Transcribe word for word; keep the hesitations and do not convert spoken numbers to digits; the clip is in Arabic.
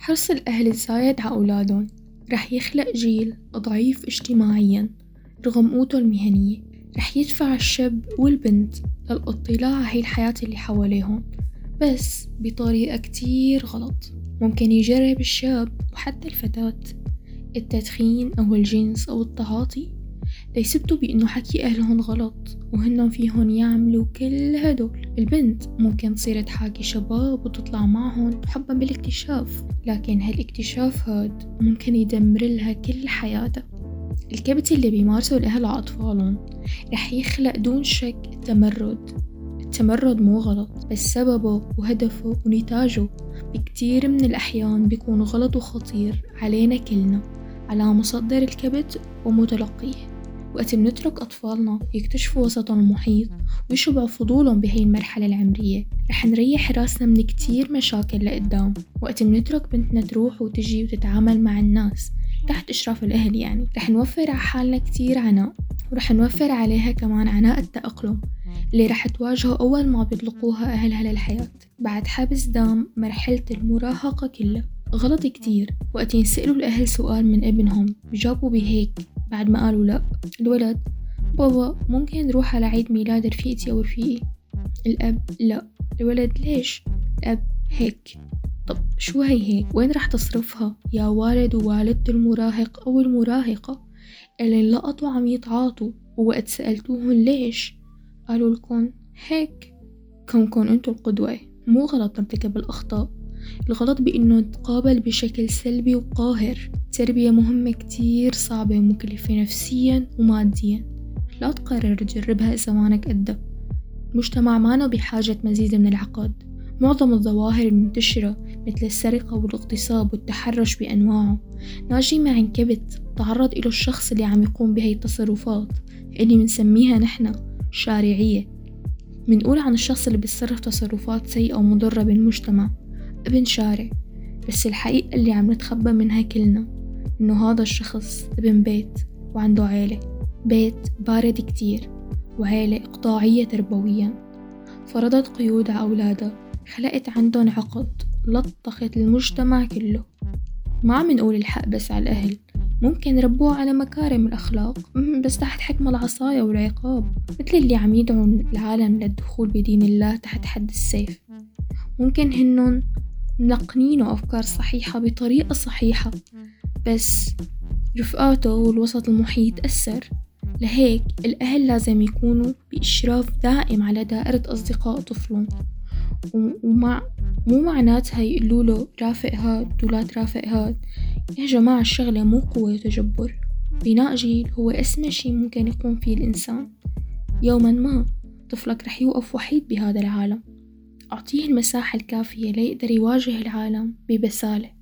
حرص الأهل الزايد على أولادهم رح يخلق جيل ضعيف اجتماعياً رغم قوته المهنية. رح يدفع الشاب والبنت للاطلاع على هاي الحياة اللي حواليهم بس بطريقة كتير غلط. ممكن يجرب الشاب وحتى الفتاة التدخين أو الجنس أو التعاطي ليثبتوا بأنه حكي أهلهم غلط وهنهم فيهم يعملوا كل هدول. البنت ممكن تصير تحاكي شباب وتطلع معهم حبا بالاكتشاف، لكن هالاكتشاف هاد ممكن يدمر لها كل حياتها. الكبت اللي بيمارسه الأهل على أطفالهم رح يخلق دون شك التمرد. التمرد مو غلط بس سببه وهدفه ونتاجه بكتير من الأحيان بيكون غلط وخطير علينا كلنا، على مصدر الكبت ومتلقيه. وقت بنترك أطفالنا يكتشفوا وسطهم المحيط ويشبعوا فضولهم بهاي المرحلة العمرية رح نريح راسنا من كتير مشاكل لقدام. وقت بنترك بنتنا تروح وتجي وتتعامل مع الناس تحت إشراف الأهل يعني رح نوفر على حالنا كتير عناء، ورح نوفر عليها كمان عناء التأقلم اللي رح تواجهه أول ما بيطلقوها أهلها للحياة بعد حبس دام مرحلة المراهقة كلها. غلط كتير وقت ينسألوا الأهل سؤال من ابنهم جابوا بهيك بعد ما قالوا لأ. الولد: بابا ممكن نروح على عيد ميلاد رفيقتي أو رفيقي. الأب: لأ. الولد: ليش؟ الأب: هيك. طب شو هي هيك؟ وين رح تصرفها يا والد ووالدة المراهق أو المراهقة اللي انلقطوا عم يتعاطوا ووقت سألتوهم ليش قالوا لكم هيك؟ كونكم أنتوا القدوة. مو غلط نرتكب الأخطاء، الغلط بأنه نتقابل بشكل سلبي وقاهر. التربية مهمة كتير صعبة ومكلفة نفسيا وماديا، لا تقرر تجربها إذا مانك قدها. المجتمع مانا بحاجة مزيد من العقد. معظم الظواهر المنتشرة مثل السرقة والاغتصاب والتحرش بأنواعه ناجمة عن كبت تعرض إله الشخص اللي عم يقوم بهاي التصرفات اللي منسميها نحن شارعية. منقول عن الشخص اللي بيتصرف تصرفات سيئة ومضرة بالمجتمع ابن شارع، بس الحقيقة اللي عم نتخبى منها كلنا إنه هذا الشخص ابن بيت وعنده عيلة، بيت بارد كتير وعيلة إقطاعية تربويا، فرضت قيود على أولادها، خلقت عندهم عقد، لطخت المجتمع كله. ما عم نقول الحق بس على الأهل، ممكن ربوه على مكارم الأخلاق بس تحت حكم العصاية والعقاب، مثل اللي عم يدعوا العالم للدخول بدين الله تحت حد السيف. ممكن هنن ملقنينه أفكار صحيحة بطريقة صحيحة بس رفقاته والوسط المحيط أثر. لهيك الأهل لازم يكونوا بإشراف دائم على دائرة أصدقاء طفلهم، ومع مو معناتها يقولوا له رافق هاد ولا ترافق هاد. يا جماعة الشغلة مو قوة وتجبر، بناء جيل هو أسمى شي ممكن يقوم فيه الإنسان. يوما ما طفلك رح يوقف وحيد بهذا العالم، أعطيه المساحة الكافية ليقدر يواجه العالم ببسالة.